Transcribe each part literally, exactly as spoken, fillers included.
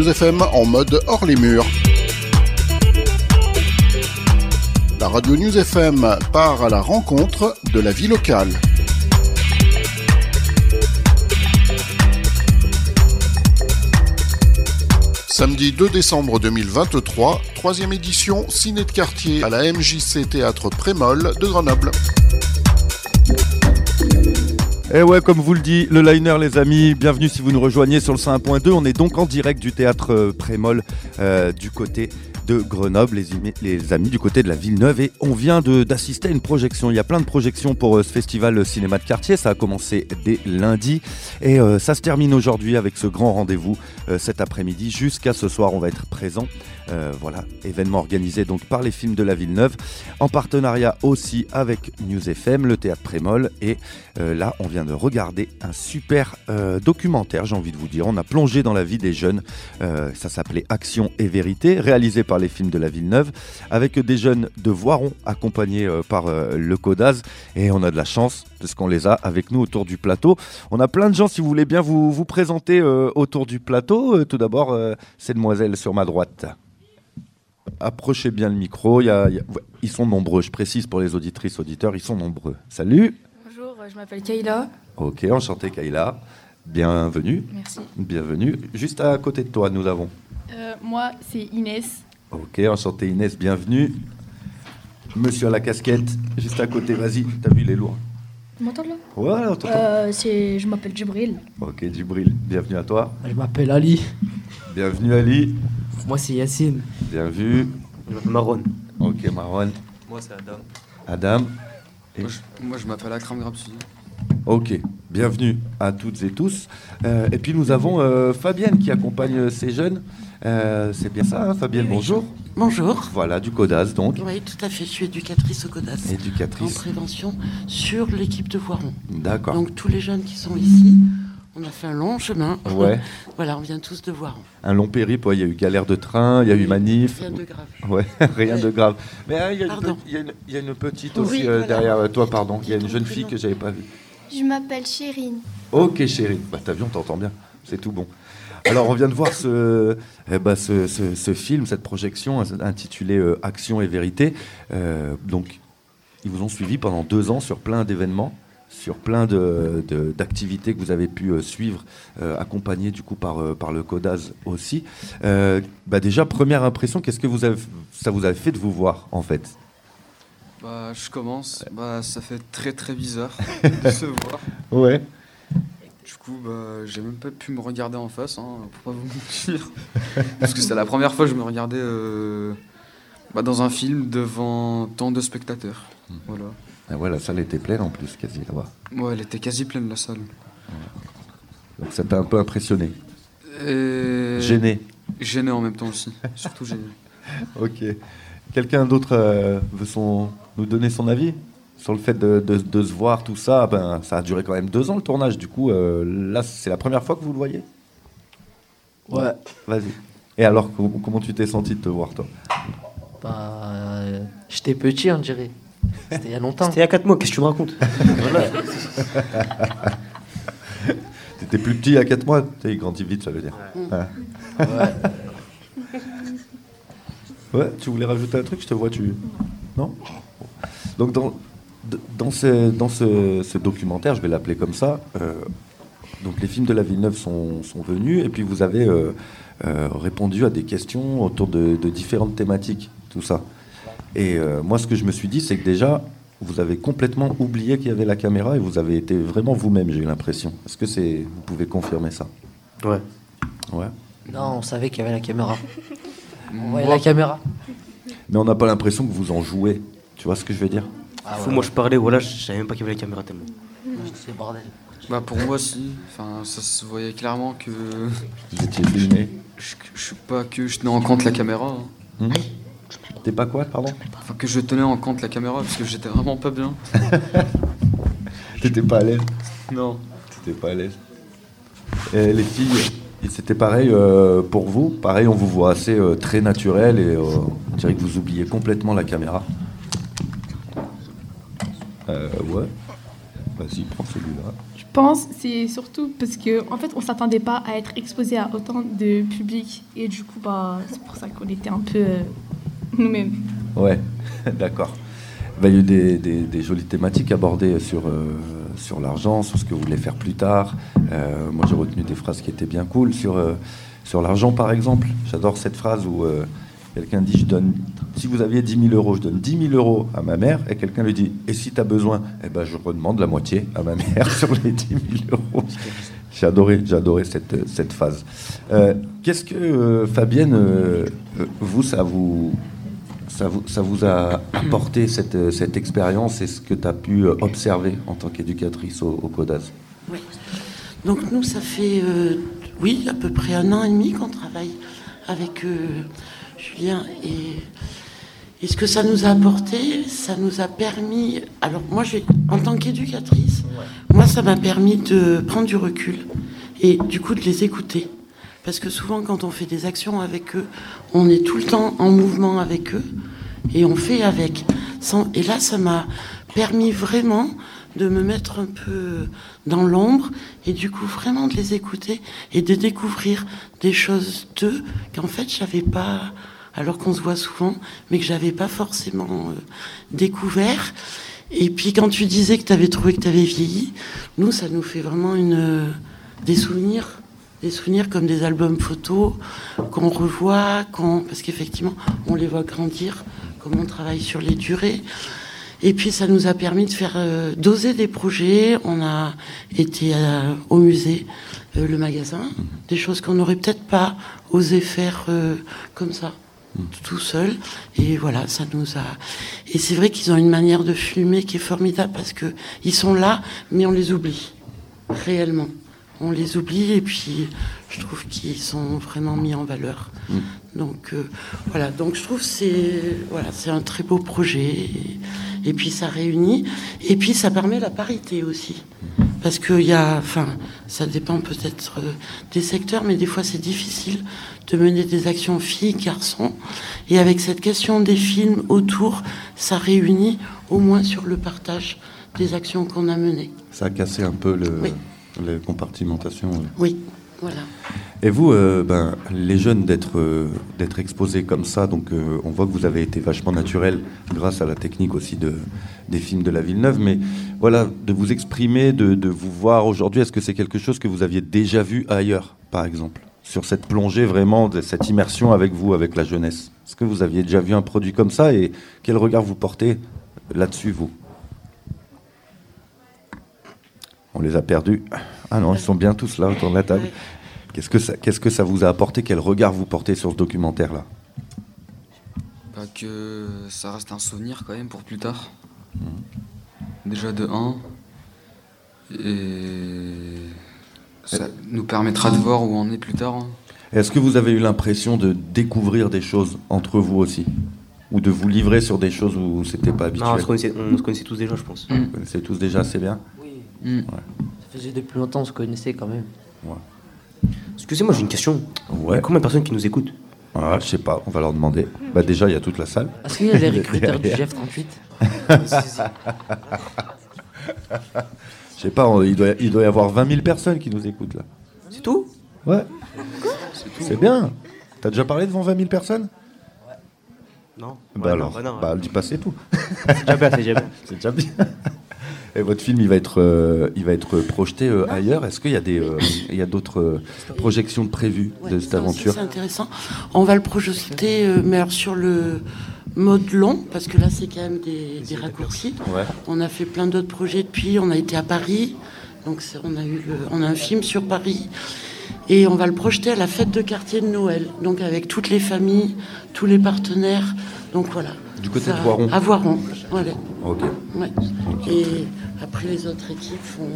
News F M en mode hors les murs. La radio News F M part à la rencontre de la vie locale. Samedi deux décembre deux mille vingt-trois, troisième édition Ciné de quartier à la M J C Théâtre Prémol de Grenoble. Et ouais, comme vous le dit le liner, les amis, bienvenue si vous nous rejoignez sur le cent un point deux. On est donc en direct du théâtre Prémol euh, du côté de Grenoble, les, les amis, du côté de la Villeneuve. Et on vient de, d'assister à une projection. Il y a plein de projections pour euh, ce festival Cinéma de quartier. Ça a commencé dès lundi et euh, ça se termine aujourd'hui avec ce grand rendez-vous euh, cet après-midi. Jusqu'à ce soir, on va être présent. Euh, voilà, événement organisé donc par les Films de la Villeneuve, en partenariat aussi avec News F M, le théâtre Prémol. Et euh, là, on vient de regarder un super euh, documentaire, j'ai envie de vous dire. On a plongé dans la vie des jeunes. Euh, ça s'appelait Action et Vérité, réalisé par les Films de la Villeneuve, avec des jeunes de Voiron, accompagnés euh, par euh, le Codase. Et on a de la chance, parce qu'on les a avec nous autour du plateau. On a plein de gens, si vous voulez bien vous, vous présenter euh, autour du plateau. Euh, tout d'abord, euh, c'est demoiselle sur ma droite. Approchez bien le micro. Y a, y a... Ouais, ils sont nombreux, je précise pour les auditrices, auditeurs, ils sont nombreux. Salut! Je m'appelle Kayla. Ok, enchantée Kayla. Bienvenue. Merci. Bienvenue. Juste à côté de toi, nous avons. Euh, moi, c'est Inès. Ok, enchantée Inès, bienvenue. Monsieur à la casquette, juste à côté, vas-y, t'as vu, il est lourd. Tu m'entends là ? Ouais, on t'entend. Euh, c'est... Je m'appelle Djibril. Ok, Djibril, bienvenue à toi. Je m'appelle Ali. Bienvenue Ali. Moi, c'est Yacine. Bien vu. Je m'appelle Maron. Ok, Maron. Moi, c'est Adam. Adam. Moi je, moi, je m'appelle Akram Grapsu. Ok, bienvenue à toutes et tous. Euh, et puis, nous avons euh, Fabienne qui accompagne euh, ces jeunes. Euh, c'est bien ça, hein, Fabienne, oui, bonjour. Bonjour. Voilà, du Codase, donc. Oui, tout à fait, je suis éducatrice au Codase. Éducatrice. En prévention sur l'équipe de Voiron. D'accord. Donc, tous les jeunes qui sont ici, on a fait un long chemin. Ouais. Voilà, on vient tous de Voiron. Un long périple, ouais, il y a eu galère de train, il y a eu manif. Rien de grave. Ouais, rien ouais. de grave. Mais hein, il, y a une, il, y a une, il y a une petite aussi oui, euh, voilà. derrière toi, pardon. Il y a une jeune fille que je n'avais pas vue. Je m'appelle Chérine. Ok, Chérine. Bah, t'as vu, on t'entend bien. C'est tout bon. Alors, on vient de voir ce, eh ben, ce, ce, ce film, cette projection intitulée euh, « Action et Vérité euh, ». Donc, ils vous ont suivi pendant deux ans sur plein d'événements, sur plein de, de, d'activités que vous avez pu euh, suivre, euh, accompagnées du coup par, euh, par le Codase aussi. Euh, bah déjà, première impression, qu'est-ce que vous avez, ça vous a fait de vous voir en fait ? Bah, je commence, bah, ça fait très très bizarre de se voir. Ouais. Du coup, bah, j'ai même pas pu me regarder en face, hein, pour pas vous mentir. Parce que c'est la première fois que je me regardais euh, bah, dans un film devant tant de spectateurs. Mmh. Voilà. Ah ouais, la salle était pleine en plus, quasi, là-bas. Ouais, elle était quasi pleine, la salle. Donc ça t'a un peu impressionné. Et... Gêné. Gêné en même temps aussi, surtout gêné. Ok. Quelqu'un d'autre euh, veut son... nous donner son avis sur le fait de, de, de se voir, tout ça. Ben, ça a duré quand même deux ans, le tournage. Du coup, euh, là, c'est la première fois que vous le voyez ? Ouais. Ouais. Vas-y. Et alors, comment tu t'es senti de te voir, toi ? Bah, euh, j'étais petit, on dirait. C'était il y a longtemps. C'était il y a quatre mois, qu'est-ce que tu me racontes ? Voilà. T'étais plus petit il y a quatre mois ? Il grandit vite, ça veut dire. Ouais. Ouais. Ouais. Ouais, tu voulais rajouter un truc ? Je te vois, tu... Non ? Donc, dans, dans, ce, dans ce, ce documentaire, je vais l'appeler comme ça, euh, donc les films de la Villeneuve sont, sont venus, et puis vous avez euh, euh, répondu à des questions autour de, de différentes thématiques, tout ça. Et euh, moi, ce que je me suis dit, c'est que déjà, vous avez complètement oublié qu'il y avait la caméra et vous avez été vraiment vous-même, j'ai eu l'impression. Est-ce que c'est... vous pouvez confirmer ça ? Ouais. Ouais. Non, on savait qu'il y avait la caméra. On voyait la caméra. Mais on n'a pas l'impression que vous en jouez. Tu vois ce que je veux dire ? Ah, ouais. Fou, moi, je parlais, voilà, je savais même pas qu'il y avait la caméra tellement. C'est bordel. Bah, pour moi, si. Enfin, ça se voyait clairement que... Vous étiez filmé. Je, je sais pas que je tenais en compte la caméra. Hein. Mmh. T'es pas quoi, pardon ? Enfin, que je tenais en compte la caméra, parce que j'étais vraiment pas bien. T'étais pas à l'aise ? Non. T'étais pas à l'aise. Et les filles, c'était pareil euh, pour vous ? Pareil, on vous voit assez euh, très naturel et euh, on dirait que vous oubliez complètement la caméra. Euh, ouais. Vas-y, prends celui-là. Je pense, c'est surtout parce qu'en en fait, on ne s'attendait pas à être exposé à autant de public. Et du coup, bah, c'est pour ça qu'on était un peu euh, nous-mêmes. Ouais, d'accord. Il y a eu des, des, des jolies thématiques abordées sur, euh, sur l'argent, sur ce que vous voulez faire plus tard. Euh, moi, j'ai retenu des phrases qui étaient bien cool. Sur, euh, sur l'argent, par exemple, j'adore cette phrase où euh, quelqu'un dit « Je donne, si vous aviez dix mille euros, je donne dix mille euros à ma mère. » Et quelqu'un lui dit « Et si tu as besoin, eh ben, je redemande la moitié à ma mère sur les dix mille euros. » J'ai adoré, j'ai adoré cette, cette phase. Euh, qu'est-ce que, euh, Fabienne, euh, vous, ça vous... Ça vous, ça vous a apporté cette, cette expérience et ce que tu as pu observer en tant qu'éducatrice au, au Codase? Oui. Donc nous, ça fait, euh, oui, à peu près un an et demi qu'on travaille avec euh, Julien. Et, et ce que ça nous a apporté, ça nous a permis... Alors moi, je, en tant qu'éducatrice, ouais. moi, ça m'a permis de prendre du recul et du coup de les écouter. Parce que souvent, quand on fait des actions avec eux, on est tout le temps en mouvement avec eux et on fait avec. Et là, ça m'a permis vraiment de me mettre un peu dans l'ombre et du coup, vraiment de les écouter et de découvrir des choses d'eux qu'en fait, j'avais pas, alors qu'on se voit souvent, mais que j'avais pas forcément euh, découvert. Et puis, quand tu disais que tu avais trouvé que tu avais vieilli, nous, ça nous fait vraiment une, euh, des souvenirs. Des souvenirs comme des albums photos qu'on revoit, qu'on... parce qu'effectivement, on les voit grandir, comme on travaille sur les durées. Et puis, ça nous a permis de faire euh, doser des projets. On a été euh, au musée, euh, le magasin, des choses qu'on n'aurait peut-être pas osé faire euh, comme ça, tout seul. Et voilà, ça nous a... Et c'est vrai qu'ils ont une manière de filmer qui est formidable parce que ils sont là, mais on les oublie, réellement. On les oublie et puis je trouve qu'ils sont vraiment mis en valeur. Mmh. Donc euh, voilà, donc je trouve que c'est, voilà, c'est un très beau projet et, et puis ça réunit et puis ça permet la parité aussi. Parce que y a, enfin, ça dépend peut-être des secteurs, mais des fois c'est difficile de mener des actions filles, garçons. Et avec cette question des films autour, ça réunit au moins sur le partage des actions qu'on a menées. Ça a cassé un peu le... Oui. Les compartimentations. Oui, voilà. Et vous, euh, ben, les jeunes, d'être, euh, d'être exposés comme ça, donc euh, on voit que vous avez été vachement naturel grâce à la technique aussi de, des films de la Villeneuve, mais voilà, de vous exprimer, de, de vous voir aujourd'hui, est-ce que c'est quelque chose que vous aviez déjà vu ailleurs, par exemple, sur cette plongée vraiment, de cette immersion avec vous, avec la jeunesse? Est-ce que vous aviez déjà vu un produit comme ça et quel regard vous portez là-dessus, vous? On les a perdus. Ah non, ils sont bien tous là autour de la table. Qu'est-ce que ça, qu'est-ce que ça vous a apporté? Quel regard vous portez sur ce documentaire-là? Bah que ça reste un souvenir quand même pour plus tard. Mmh. Déjà de un. Et ça et... nous permettra de voir où on est plus tard. Hein. Est-ce que vous avez eu l'impression de découvrir des choses entre vous aussi? Ou de vous livrer sur des choses où c'était pas habituel? Non, on se connaissait, on se connaissait tous déjà, je pense. Mmh. On se connaissait tous déjà assez bien. Mmh. Ouais. Ça faisait depuis longtemps, on se connaissait quand même. Ouais. Excusez-moi, j'ai une question. Ouais. Il y a combien de personnes qui nous écoutent? Ah, je sais pas, on va leur demander. Bah, déjà, il y a toute la salle. Est-ce qu'il y a les recruteurs du G F trente-huit? Je sais pas, on, il, doit, il doit y avoir vingt mille personnes qui nous écoutent là. C'est tout? Ouais. Quoi? C'est tout. C'est bien. T'as déjà parlé devant vingt mille personnes? Ouais. Non. Bah ouais, alors, non, bah non, bah, dis pas c'est tout. C'est déjà bien, c'est déjà bien. C'est déjà bien. Et votre film, il va être, euh, il va être projeté euh, ailleurs. Est-ce qu'il y a des, euh, il y a d'autres euh, projections prévues ouais, de cette aventure? C'est intéressant. On va le projeter, euh, mais alors sur le mode long, parce que là, c'est quand même des, des raccourcis. Ouais. On a fait plein d'autres projets depuis. On a été à Paris, donc on a eu, le, on a un film sur Paris, et on va le projeter à la fête de quartier de Noël, donc avec toutes les familles, tous les partenaires. Donc voilà. Du côté ça, de Voiron. À Voiron, voilà. Ok. Ouais. Okay. Et après, les autres équipes font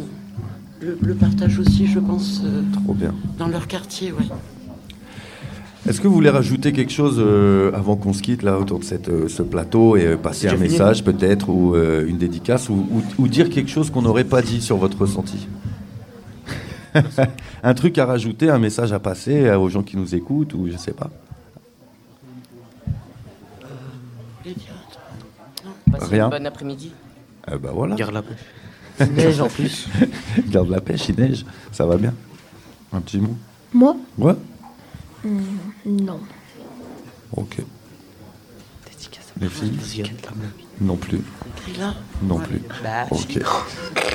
le, le partage aussi, je pense, euh, trop bien. Dans leur quartier, ouais. Est-ce que vous voulez rajouter quelque chose euh, avant qu'on se quitte là autour de cette, euh, ce plateau et euh, passer un message peut-être ou euh, une dédicace ou, ou, ou dire quelque chose qu'on n'aurait pas dit sur votre ressenti? Un truc à rajouter, un message à passer euh, aux gens qui nous écoutent ou je sais pas. Rien. Passer un bon après-midi. Euh, bah voilà. Garde la pêche. Il neige en plus. Il garde la pêche, il neige. Ça va bien. Un petit mot. Moi ? Ouais. Mmh, non. Ok. Les filles ? Non plus. Non plus. Ok.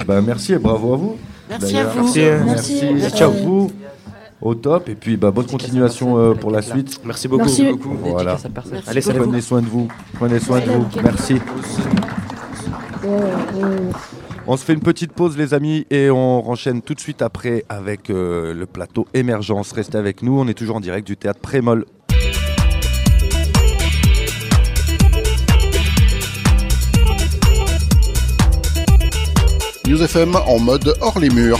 Bah, merci et bravo à vous. Merci à vous. Merci. Merci. Merci. Ciao vous. Au top. Et puis, bah, bonne continuation euh, pour la suite. Merci beaucoup. Merci beaucoup. Voilà. Merci. Allez, salut. Prenez soin de vous. Prenez soin de vous. Merci. On se fait une petite pause, les amis, et on renchaîne tout de suite après avec euh, le plateau Émergence. Restez avec nous. On est toujours en direct du théâtre Prémol. News F M en mode hors les murs.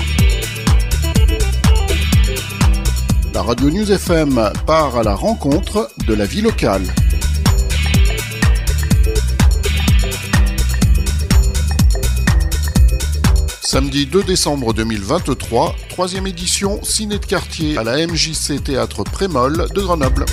La radio News F M part à la rencontre de la vie locale. Samedi deux décembre deux mille vingt-trois, troisième édition Ciné de quartier à la M J C Théâtre Prémol de Grenoble.